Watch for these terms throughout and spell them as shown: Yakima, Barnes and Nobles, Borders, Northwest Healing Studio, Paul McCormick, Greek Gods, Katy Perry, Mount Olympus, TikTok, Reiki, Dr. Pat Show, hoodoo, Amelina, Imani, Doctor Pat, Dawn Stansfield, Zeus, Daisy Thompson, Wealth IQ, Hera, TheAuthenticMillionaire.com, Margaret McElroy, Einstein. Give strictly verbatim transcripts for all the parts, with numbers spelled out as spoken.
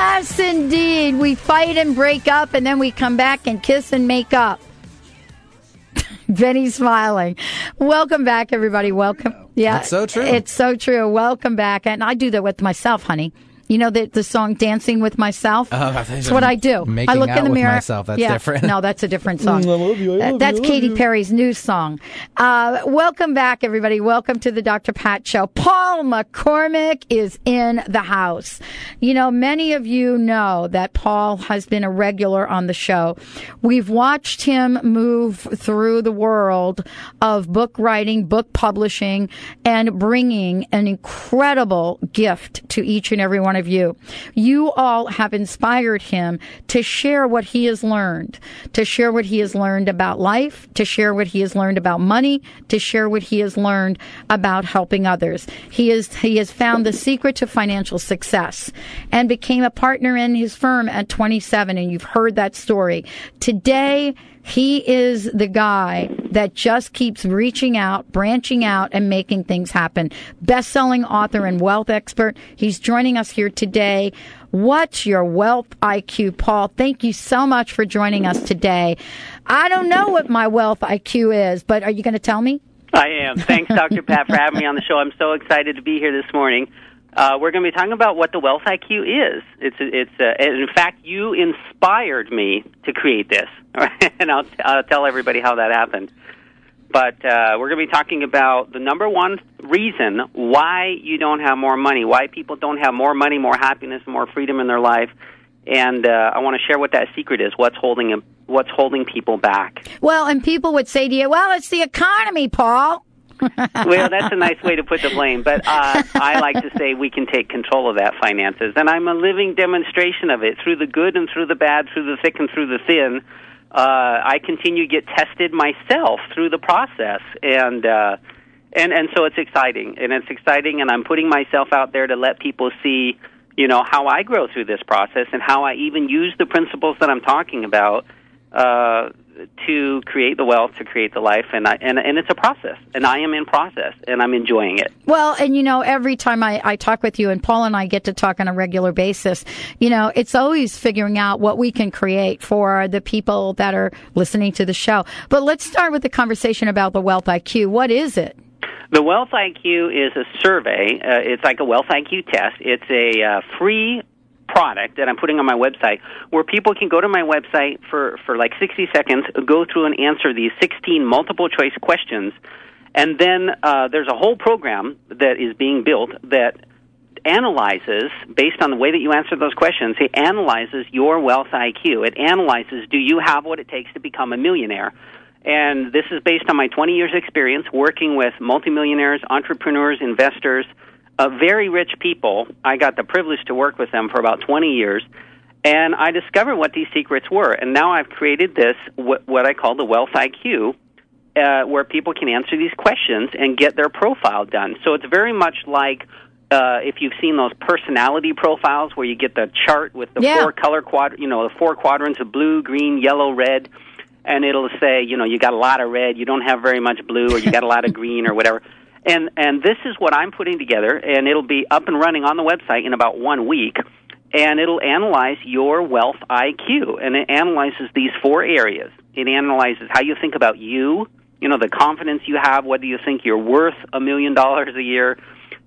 Yes, indeed. We fight and break up, and then we come back and kiss and make up. Benny's smiling. Welcome back, everybody. Welcome. Yeah, that's so true. It's so true. Welcome back. And I do that with myself, honey. You know the, the song Dancing With Myself? Uh, that's what I do. I look in the mirror. Myself. That's yeah. different. No, that's a different song. Mm, I love you, I love uh, that's you, I love Katy you. Perry's new song. Uh, welcome back, everybody. Welcome to the Doctor Pat Show. Paul McCormick is in the house. You know, many of you know that Paul has been a regular on the show. We've watched him move through the world of book writing, book publishing, and bringing an incredible gift to each and every one of you. You all have inspired him to share what he has learned, to share what he has learned about life, to share what he has learned about money, to share what he has learned about helping others. He is, he has found the secret to financial success and became a partner in his firm at twenty-seven, and you've heard that story. Today, he is the guy that just keeps reaching out, branching out, and making things happen. Best-selling author and wealth expert. He's joining us here today. What's your wealth I Q, Paul? Thank you so much for joining us today. I don't know what my wealth I Q is, but are you going to tell me? I am. Thanks, Doctor Pat, for having me on the show. I'm so excited to be here this morning. Uh, we're going to be talking about what the wealth I Q is. It's, it's, uh, and in fact, you inspired me to create this, right? And I'll, I'll tell everybody how that happened. But uh, we're going to be talking about the number one reason why you don't have more money, why people don't have more money, more happiness, more freedom in their life. And uh, I want to share what that secret is, what's holding what's holding people back. Well, and people would say to you, well, it's the economy, Paul. Well, that's a nice way to put the blame, but uh, I like to say we can take control of that finances, and I'm a living demonstration of it through the good and through the bad, through the thick and through the thin. Uh, I continue to get tested myself through the process, and uh, and and so it's exciting, and it's exciting, and I'm putting myself out there to let people see, you know, how I grow through this process and how I even use the principles that I'm talking about. Uh, to create the wealth, to create the life, and, I, and and it's a process, and I am in process, and I'm enjoying it. Well, and you know, every time I, I talk with you, and Paul and I get to talk on a regular basis, you know, it's always figuring out what we can create for the people that are listening to the show. But let's start with the conversation about the Wealth I Q. What is it? The Wealth I Q is a survey. Uh, it's like a Wealth I Q test. It's a uh, free product that I'm putting on my website, where people can go to my website for, for like sixty seconds, go through and answer these sixteen multiple-choice questions, and then uh, there's a whole program that is being built that analyzes, based on the way that you answer those questions, it analyzes your wealth I Q. It analyzes, do you have what it takes to become a millionaire? And this is based on my twenty years experience working with multimillionaires, entrepreneurs, investors, Uh, very rich people. I got the privilege to work with them for about twenty years, and I discovered what these secrets were. And now I've created this, wh- what I call the Wealth I Q, uh, where people can answer these questions and get their profile done. So it's very much like uh, if you've seen those personality profiles where you get the chart with the yeah. four color quad, you know, the four quadrants of blue, green, yellow, red, and it'll say, you know, you got a lot of red, you don't have very much blue, or you got a lot of green, or whatever. And and this is what I'm putting together, and it'll be up and running on the website in about one week, and it'll analyze your wealth I Q, and it analyzes these four areas. It analyzes how you think about you, you know, the confidence you have, whether you think you're worth a million dollars a year.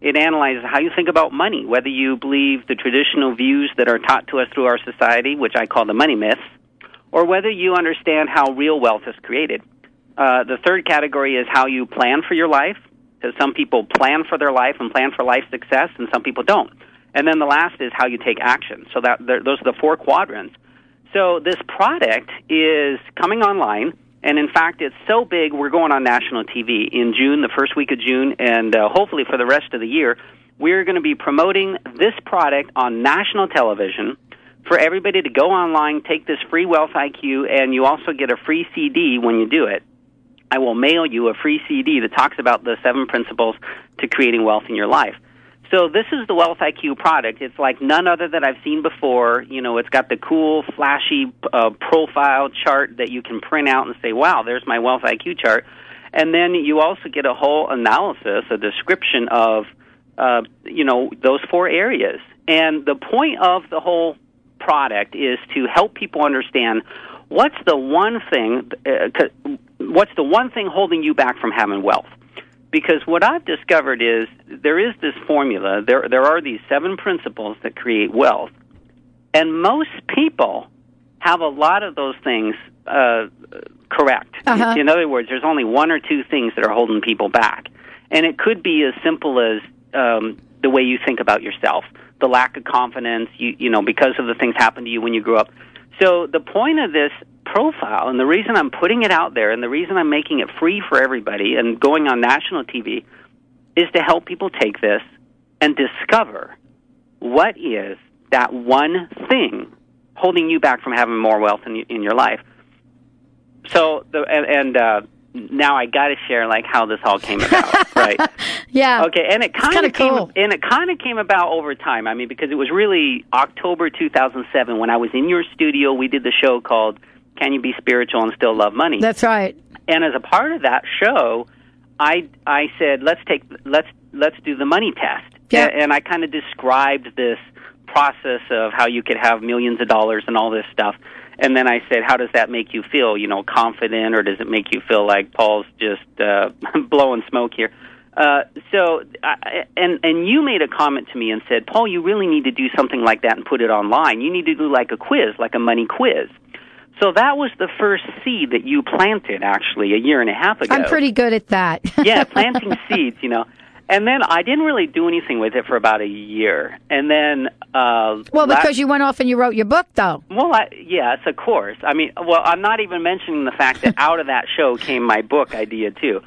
It analyzes how you think about money, whether you believe the traditional views that are taught to us through our society, which I call the money myths, or whether you understand how real wealth is created. Uh, the third category is how you plan for your life. Because some people plan for their life and plan for life success, and some people don't. And then the last is how you take action. So that those are the four quadrants. So this product is coming online, and in fact, it's so big we're going on national T V in June, the first week of June, and uh, hopefully for the rest of the year, we're going to be promoting this product on national television for everybody to go online, take this free Wealth I Q, and you also get a free C D when you do it. I will mail you a free C D that talks about the seven principles to creating wealth in your life. So this is the Wealth I Q product. It's like none other that I've seen before. You know, it's got the cool, flashy uh, profile chart that you can print out and say, wow, there's my Wealth I Q chart. And then you also get a whole analysis, a description of, uh, you know, those four areas. And the point of the whole product is to help people understand what's the one thing, uh, what's the one thing holding you back from having wealth. Because what I've discovered is there is this formula, there there are these seven principles that create wealth, and most people have a lot of those things uh, correct. Uh-huh. In other words, there's only one or two things that are holding people back, and it could be as simple as um, the way you think about yourself, the lack of confidence, you you know, because of the things happened to you when you grew up. So the point of this profile, and the reason I'm putting it out there, and the reason I'm making it free for everybody and going on national T V, is to help people take this and discover what is that one thing holding you back from having more wealth in, in your life. So, the, and, and uh, now I got to share like how this all came about, right? Yeah. Okay, and it kind of came, cool. and it kind of came about over time. I mean, because it was really October two thousand seven when I was in your studio. We did the show called "Can You Be Spiritual and Still Love Money?" That's right. And as a part of that show, I I said let's take let's let's do the money test. Yeah. And, and I kind of described this process of how you could have millions of dollars and all this stuff. And then I said, how does that make you feel, you know, confident, or does it make you feel like Paul's just uh, blowing smoke here? Uh, so, I, and and you made a comment to me and said, Paul, you really need to do something like that and put it online. You need to do like a quiz, like a money quiz. So that was the first seed that you planted, actually, a year and a half ago. I'm pretty good at that. Yeah, planting seeds, you know. And then I didn't really do anything with it for about a year. And then... Uh, well, because last, you went off and you wrote your book, though. Well, I, yes, of course. I mean, well, I'm not even mentioning the fact that out of that show came my book idea, too.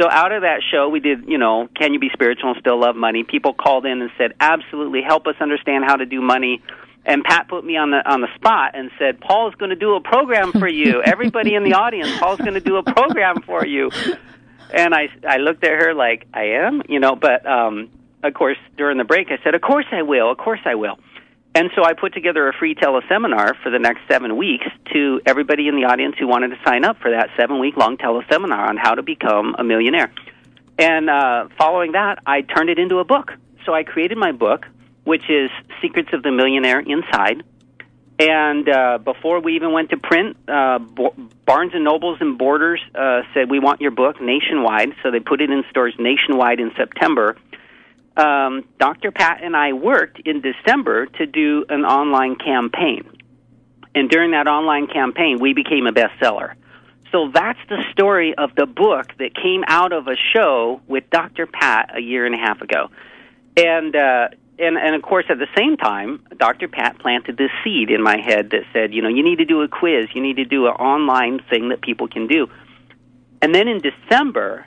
So out of that show, we did, you know, Can You Be Spiritual and Still Love Money? People called in and said, absolutely, help us understand how to do money. And Pat put me on the on the spot and said, Paul's going to do a program for you. Everybody in the audience, Paul's going to do a program for you. And I, I looked at her like, I am, you know, but, um, of course, during the break, I said, of course I will, of course I will. And so I put together a free teleseminar for the next seven weeks to everybody in the audience who wanted to sign up for that seven-week-long teleseminar on how to become a millionaire. And uh, following that, I turned it into a book. So I created my book, which is Secrets of the Millionaire Inside. And uh, before we even went to print, uh, Bo- Barnes and Nobles and Borders uh, said, we want your book nationwide. So they put it in stores nationwide in September. Um, Doctor Pat and I worked in December to do an online campaign. And during that online campaign, we became a bestseller. So that's the story of the book that came out of a show with Doctor Pat a year and a half ago. And... Uh, And, and, of course, at the same time, Doctor Pat planted this seed in my head that said, you know, you need to do a quiz. You need to do an online thing that people can do. And then in December,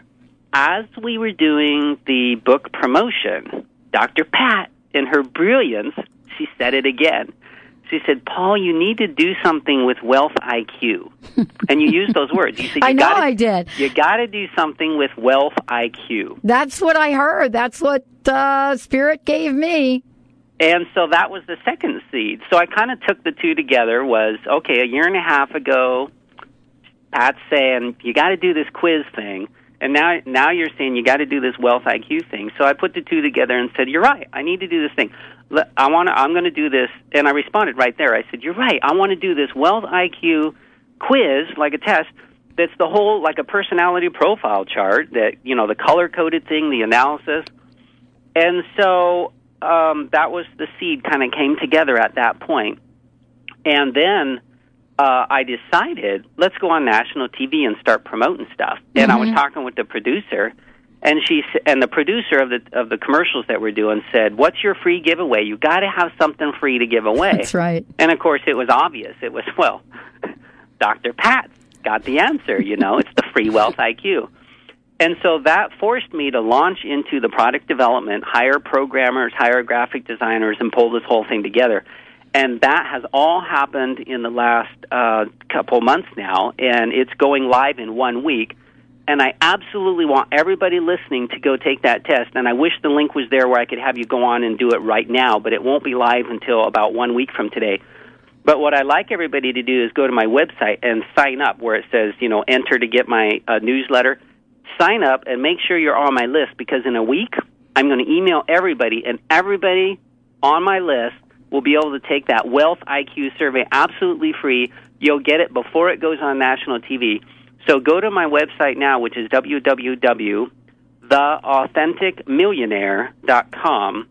as we were doing the book promotion, Doctor Pat, in her brilliance, she said it again. She said, Paul, you need to do something with Wealth I Q. And you used those words. You said, you I know gotta, I did. You got to do something with Wealth I Q. That's what I heard. That's what uh, Spirit gave me. And so that was the second seed. So I kind of took the two together was, okay, a year and a half ago, Pat's saying, you got to do this quiz thing. And now, now you're saying you got to do this Wealth I Q thing. So I put the two together and said, you're right. I need to do this thing. I want to, I'm going to do this. And I responded right there. I said, you're right. I want to do this Wealth I Q quiz, like a test. That's the whole, like a personality profile chart that, you know, the color coded thing, the analysis. And so, um, that was the seed kind of came together at that point. And then, Uh, I decided, let's go on national T V and start promoting stuff. And mm-hmm. I was talking with the producer, and she and the producer of the of the commercials that we're doing said, "What's your free giveaway? You got to have something free to give away." That's right. And of course, it was obvious. It was well, Doctor Pat got the answer. You know, it's the free Wealth I Q. And so that forced me to launch into the product development, hire programmers, hire graphic designers, and pull this whole thing together. And that has all happened in the last uh, couple months now, and it's going live in one week. And I absolutely want everybody listening to go take that test. And I wish the link was there where I could have you go on and do it right now, but it won't be live until about one week from today. But what I like everybody to do is go to my website and sign up where it says, you know, enter to get my uh, newsletter. Sign up and make sure you're on my list because in a week I'm going to email everybody, and everybody on my list will be able to take that Wealth I Q survey absolutely free. You'll get it before it goes on national T V. So go to my website now, which is w w w dot the authentic millionaire dot com,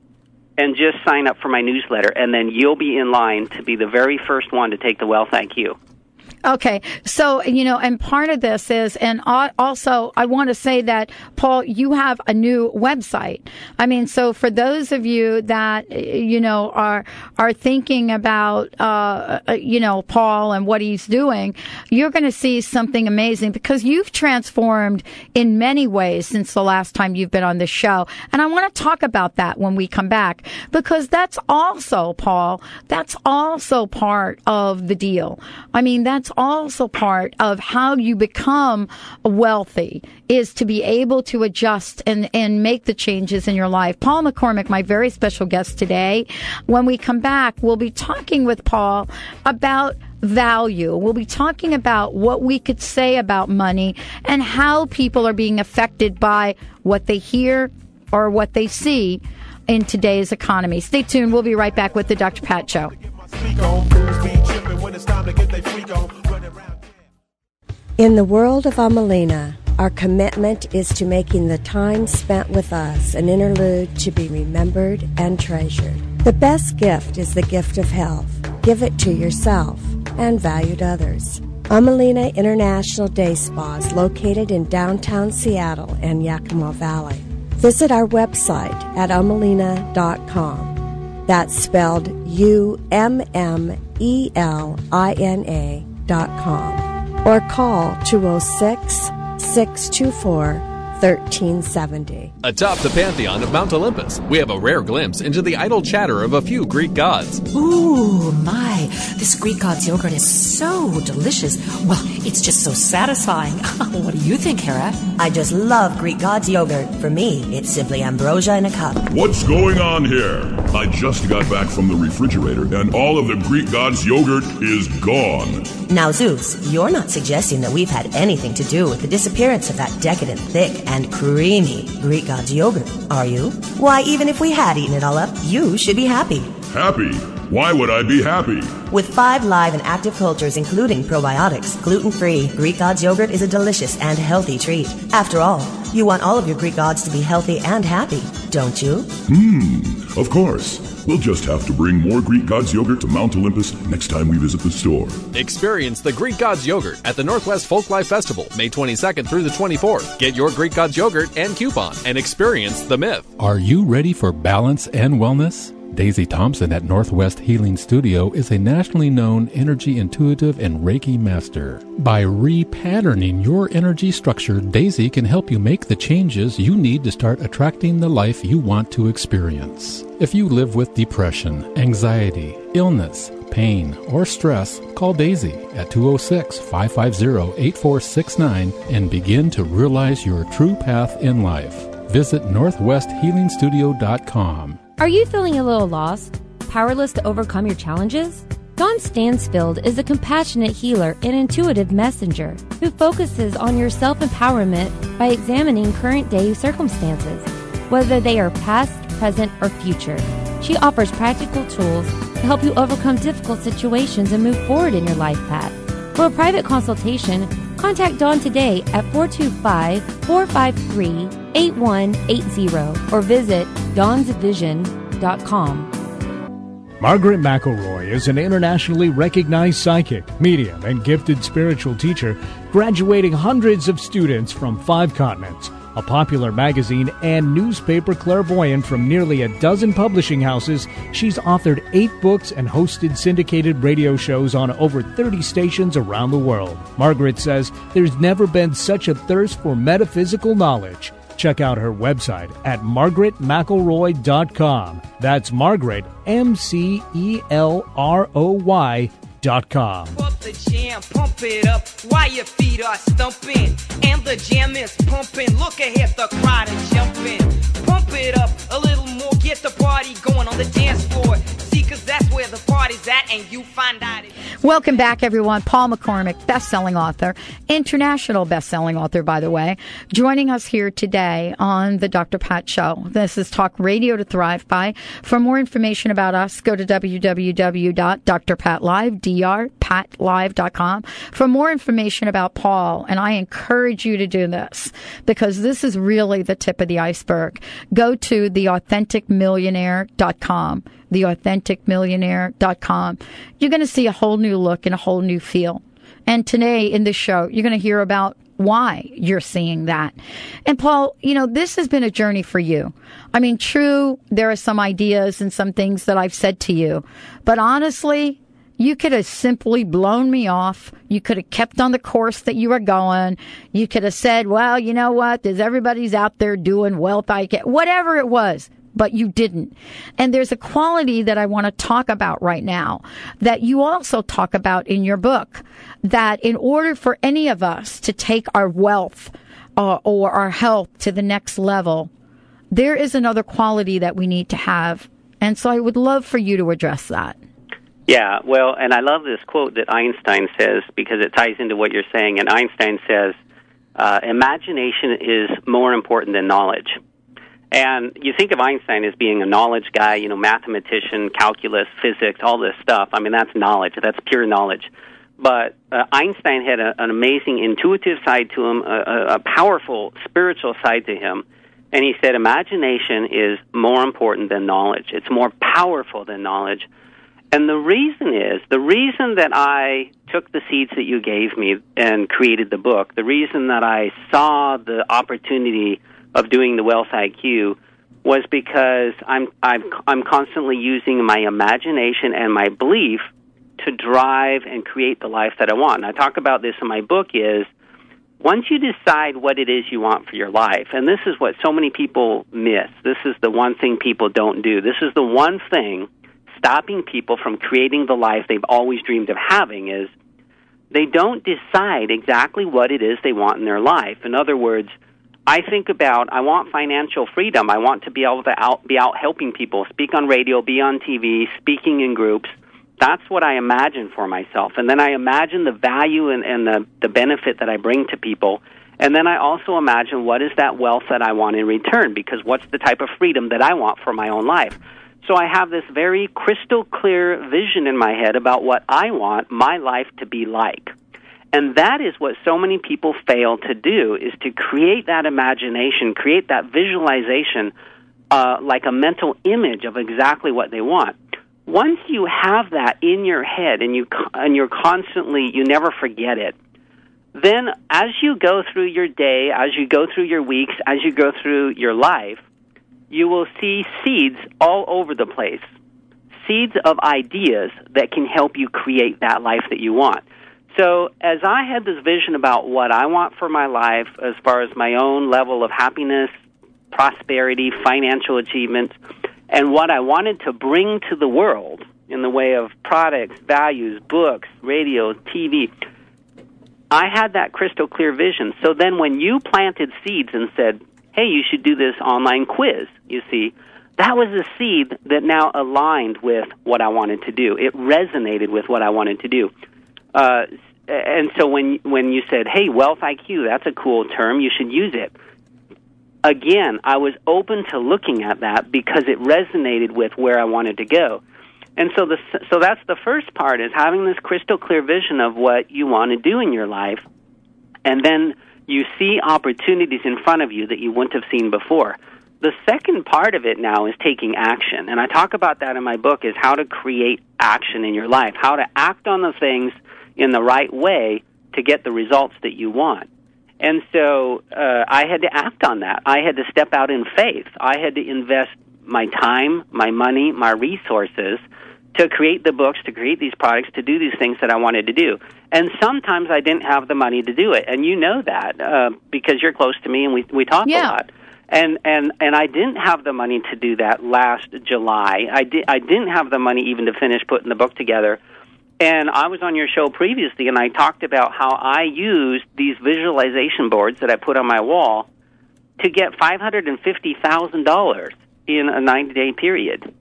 and just sign up for my newsletter, and then you'll be in line to be the very first one to take the Wealth I Q. Okay. So, you know, and part of this is, and also I want to say that, Paul, you have a new website. I mean, so for those of you that, you know, are, are thinking about, uh, you know, Paul and what he's doing, you're going to see something amazing because you've transformed in many ways since the last time you've been on this show. And I want to talk about that when we come back, because that's also, Paul, that's also part of the deal. I mean, that's also part of how you become wealthy, is to be able to adjust and, and make the changes in your life. Paul McCormick, my very special guest today. When we come back, we'll be talking with Paul about value. We'll be talking about what we could say about money and how people are being affected by what they hear or what they see in today's economy. Stay tuned. We'll be right back with the Doctor Pat Show. In the world of Amelina, our commitment is to making the time spent with us an interlude to be remembered and treasured. The best gift is the gift of health. Give it to yourself and valued others. Amelina International Day Spa is located in downtown Seattle and Yakima Valley. Visit our website at amelina dot com. That's spelled U M M E L I N A dot com. Or call two oh six, six two four, one three seven oh. Atop the pantheon of Mount Olympus, we have a rare glimpse into the idle chatter of a few Greek gods. Ooh, my. This Greek Gods yogurt is so delicious. Well, it's just so satisfying. What do you think, Hera? I just love Greek Gods yogurt. For me, it's simply ambrosia in a cup. What's going on here? I just got back from the refrigerator, and all of the Greek Gods yogurt is gone. Now, Zeus, you're not suggesting that we've had anything to do with the disappearance of that decadent, thick, and creamy Greek Gods yogurt, are you? Why, even if we had eaten it all up, you should be happy. Happy? Why would I be happy? With five live and active cultures, including probiotics, gluten-free, Greek Gods yogurt is a delicious and healthy treat. After all, you want all of your Greek Gods to be healthy and happy, don't you? Hmm, of course. We'll just have to bring more Greek Gods yogurt to Mount Olympus next time we visit the store. Experience the Greek Gods yogurt at the Northwest Folklife Festival, May twenty-second through the twenty-fourth. Get your Greek Gods yogurt and coupon and experience the myth. Are you ready for balance and wellness? Daisy Thompson at Northwest Healing Studio is a nationally known energy intuitive and Reiki master. By repatterning your energy structure, Daisy can help you make the changes you need to start attracting the life you want to experience. If you live with depression, anxiety, illness, pain, or stress, call Daisy at two oh six, five five oh, eight four six nine and begin to realize your true path in life. Visit northwest healing studio dot com. Are you feeling a little lost, powerless to overcome your challenges? Dawn Stansfield is a compassionate healer and intuitive messenger who focuses on your self-empowerment by examining current day circumstances, whether they are past, present, or future. She offers practical tools to help you overcome difficult situations and move forward in your life path. For a private consultation, contact Dawn today at four two five, four five three, eight one eight zero or visit dawns vision dot com. Margaret McElroy is an internationally recognized psychic, medium, and gifted spiritual teacher, graduating hundreds of students from five continents, a popular magazine and newspaper clairvoyant from nearly a dozen publishing houses. She's authored eight books and hosted syndicated radio shows on over thirty stations around the world. Margaret says there's never been such a thirst for metaphysical knowledge. Check out her website at margaret mcelroy dot com. That's Margaret, M C E L R O Y, dot com. The jam, pump it up while your feet are stumping, and the jam is pumping. Look ahead, the crowd is jumping. Pump it up a little more, get the party going on the dance floor. see, because that's where the party's at, and you find out. Welcome back, everyone. Paul McCormick, best-selling author, international best-selling author, by the way, joining us here today on the Doctor Pat Show. This is Talk Radio to Thrive By. For more information about us, go to w w w dot d r pat live dot com for more information about Paul, and I encourage you to do this because this is really the tip of the iceberg. Go to the authentic millionaire dot com. the authentic millionaire dot com. You're going to see a whole new look and a whole new feel. And today in this show, you're going to hear about why you're seeing that. And Paul, you know, this has been a journey for you. I mean, true, there are some ideas and some things that I've said to you, but honestly, you could have simply blown me off. You could have kept on the course that you were going. You could have said, well, you know what? There's everybody's out there doing Wealth I Q, whatever it was. But you didn't. And there's a quality that I want to talk about right now that you also talk about in your book, that in order for any of us to take our wealth uh, or our health to the next level, there is another quality that we need to have. And so I would love for you to address that. Yeah, well, and I love this quote that Einstein says because it ties into what you're saying. And Einstein says, uh, imagination is more important than knowledge. And you think of Einstein as being a knowledge guy, you know, mathematician, calculus, physics, all this stuff. I mean, that's knowledge. That's pure knowledge. But uh, Einstein had a, an amazing intuitive side to him, a, a powerful spiritual side to him. And he said imagination is more important than knowledge. It's more powerful than knowledge. And the reason is, the reason that I took the seeds that you gave me and created the book, the reason that I saw the opportunity of doing the Wealth I Q was because I'm I'm I'm constantly using my imagination and my belief to drive and create the life that I want. And I talk about this in my book is once you decide what it is you want for your life, and this is what so many people miss. This is the one thing people don't do. This is the one thing stopping people from creating the life they've always dreamed of having is they don't decide exactly what it is they want in their life. In other words, I think about, I want financial freedom. I want to be able to out, be out helping people, speak on radio, be on T V, speaking in groups. That's what I imagine for myself. And then I imagine the value and, and the, the benefit that I bring to people. And then I also imagine what is that wealth that I want in return, because what's the type of freedom that I want for my own life. So I have this very crystal clear vision in my head about what I want my life to be like. And that is what so many people fail to do, is to create that imagination, create that visualization, uh, like a mental image of exactly what they want. Once you have that in your head and you, and you're constantly, you never forget it, then as you go through your day, as you go through your weeks, as you go through your life, you will see seeds all over the place, seeds of ideas that can help you create that life that you want. So as I had this vision about what I want for my life as far as my own level of happiness, prosperity, financial achievements, and what I wanted to bring to the world in the way of products, values, books, radio, T V, I had that crystal clear vision. So then when you planted seeds and said, hey, you should do this online quiz, you see, that was a seed that now aligned with what I wanted to do. It resonated with what I wanted to do. Uh, and so when when you said, hey, Wealth I Q, that's a cool term, you should use it. Again, I was open to looking at that because it resonated with where I wanted to go. And so the, so that's the first part, is having this crystal clear vision of what you want to do in your life. And then you see opportunities in front of you that you wouldn't have seen before. The second part of it now is taking action. And I talk about that in my book, is how to create action in your life, how to act on the things in the right way to get the results that you want. And so uh, I had to act on that. I had to step out in faith. I had to invest my time, my money, my resources to create the books, to create these products, to do these things that I wanted to do. And sometimes I didn't have the money to do it. And you know that uh, because you're close to me and we, we talk yeah. a lot. And, and and I didn't have the money to do that last July. I, di- I didn't have the money even to finish putting the book together. And I was on your show previously, and I talked about how I used these visualization boards that I put on my wall to get five hundred fifty thousand dollars in a ninety-day period.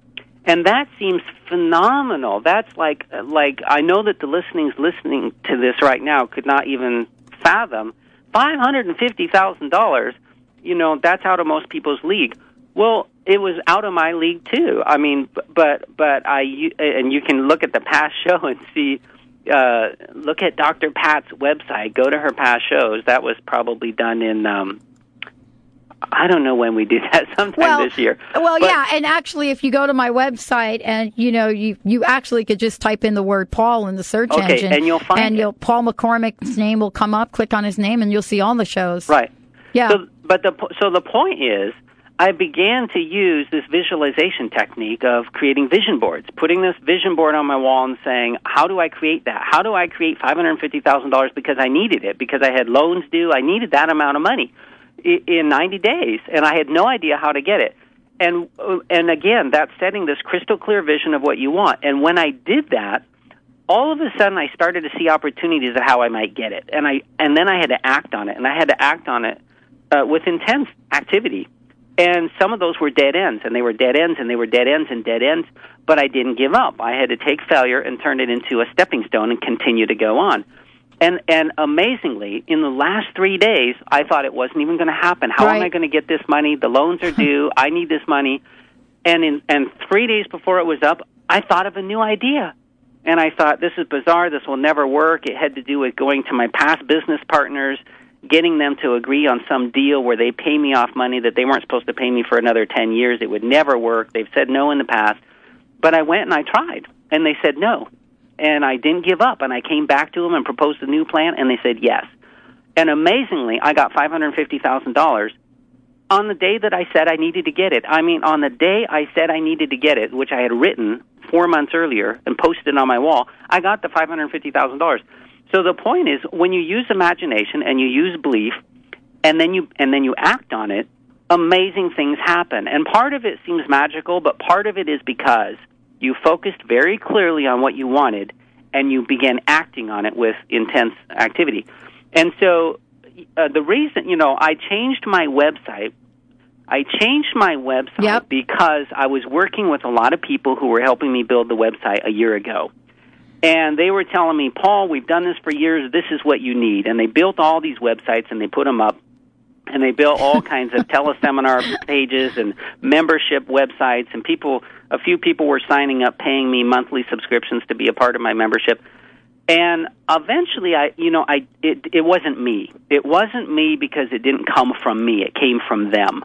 And that seems phenomenal. That's like, like I know that the listening's listening to this right now could not even fathom five hundred fifty thousand dollars. You know, that's out of most people's league. Well, it was out of my league too. I mean, but but I and you can look at the past show and see. Uh, look at Doctor Pat's website. Go to her past shows. That was probably done in. Um, I don't know when we do that. Sometime well, this year. Well, but, yeah, and actually, if you go to my website and you know you, you actually could just type in the word Paul in the search okay, engine, and you'll find and you'll, Paul McCormick's name will come up. Click on his name, and you'll see all the shows. Right. Yeah. So, but the so the point is, I began to use this visualization technique of creating vision boards, putting this vision board on my wall and saying, how do I create that? How do I create five hundred fifty thousand dollars because I needed it, because I had loans due, I needed that amount of money in ninety days, and I had no idea how to get it. And and again, that's setting this crystal clear vision of what you want. And when I did that, all of a sudden I started to see opportunities of how I might get it. And I and then I had to act on it, and I had to act on it uh, with intense activity. And some of those were dead ends, and they were dead ends, and they were dead ends, and dead ends, but I didn't give up. I had to take failure and turn it into a stepping stone and continue to go on. And and amazingly, in the last three days, I thought it wasn't even going to happen. How right. am I going to get this money? The loans are due. I need this money. And in and three days before it was up, I thought of a new idea. And I thought, this is bizarre. This will never work. It had to do with going to my past business partners, getting them to agree on some deal where they pay me off money that they weren't supposed to pay me for another ten years. It would never work. They've said no in the past. But I went and I tried, and they said no. And I didn't give up, and I came back to them and proposed a new plan, and they said yes. And amazingly, I got five hundred fifty thousand dollars on the day that I said I needed to get it. I mean, on the day I said I needed to get it, which I had written four months earlier and posted on my wall, I got the five hundred fifty thousand dollars. So the point is, when you use imagination and you use belief, and then you and then you act on it, amazing things happen. And part of it seems magical, but part of it is because you focused very clearly on what you wanted, and you began acting on it with intense activity. And so uh, the reason, you know, I changed my website. I changed my website yep. because I was working with a lot of people who were helping me build the website a year ago. And they were telling me, Paul, we've done this for years. This is what you need. And they built all these websites, and they put them up, and they built all kinds of teleseminar pages and membership websites. And people, a few people were signing up, paying me monthly subscriptions to be a part of my membership. And eventually, I, you know, I it, it wasn't me. It wasn't me because it didn't come from me. It came from them.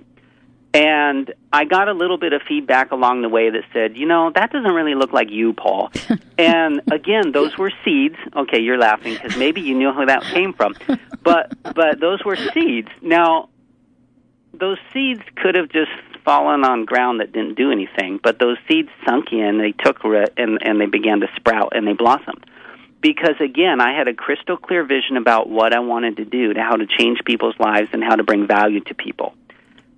And I got a little bit of feedback along the way that said, you know, that doesn't really look like you, Paul. And again, those were seeds. Okay, you're laughing because maybe you knew who that came from. But but those were seeds. Now, those seeds could have just fallen on ground that didn't do anything. But those seeds sunk in, they took root, and, and they began to sprout, and they blossomed. Because, again, I had a crystal clear vision about what I wanted to do, to how to change people's lives and how to bring value to people.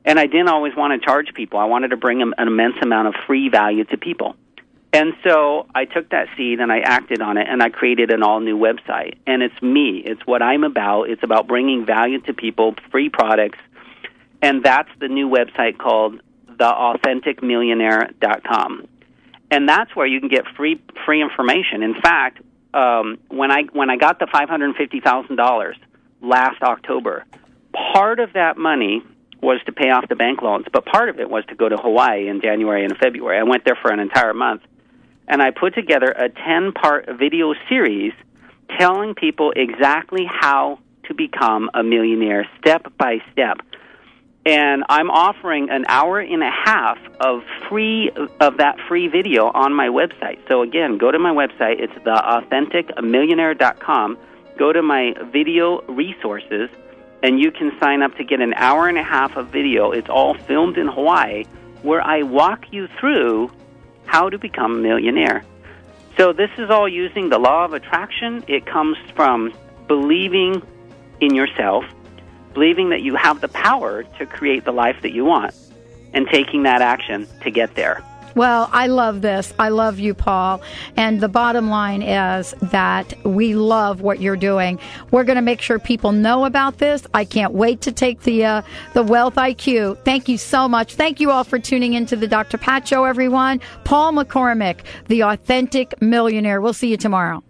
And I didn't always want to charge people. I wanted to bring an immense amount of free value to people. And so I took that seed and I acted on it, and I created an all-new website. And it's me. It's what I'm about. It's about bringing value to people, free products. And that's the new website called the authentic millionaire dot com. And that's where you can get free free information. In fact, um, when I when I got the five hundred fifty thousand dollars last October, part of that money was to pay off the bank loans, but part of it was to go to Hawaii in January and February. I went there for an entire month, and I put together a ten-part video series telling people exactly how to become a millionaire step by step. And I'm offering an hour and a half of free of that free video on my website. So again, go to my website. It's the authentic millionaire dot com. Go to my video resources, and you can sign up to get an hour and a half of video. It's all filmed in Hawaii, where I walk you through how to become a millionaire. So this is all using the law of attraction. It comes from believing in yourself, believing that you have the power to create the life that you want, and taking that action to get there. Well, I love this. I love you, Paul. And the bottom line is that we love what you're doing. We're going to make sure people know about this. I can't wait to take the uh, the Wealth I Q. Thank you so much. Thank you all for tuning into the Doctor Pat Show, everyone. Paul McCormick, The Authentic Millionaire. We'll see you tomorrow.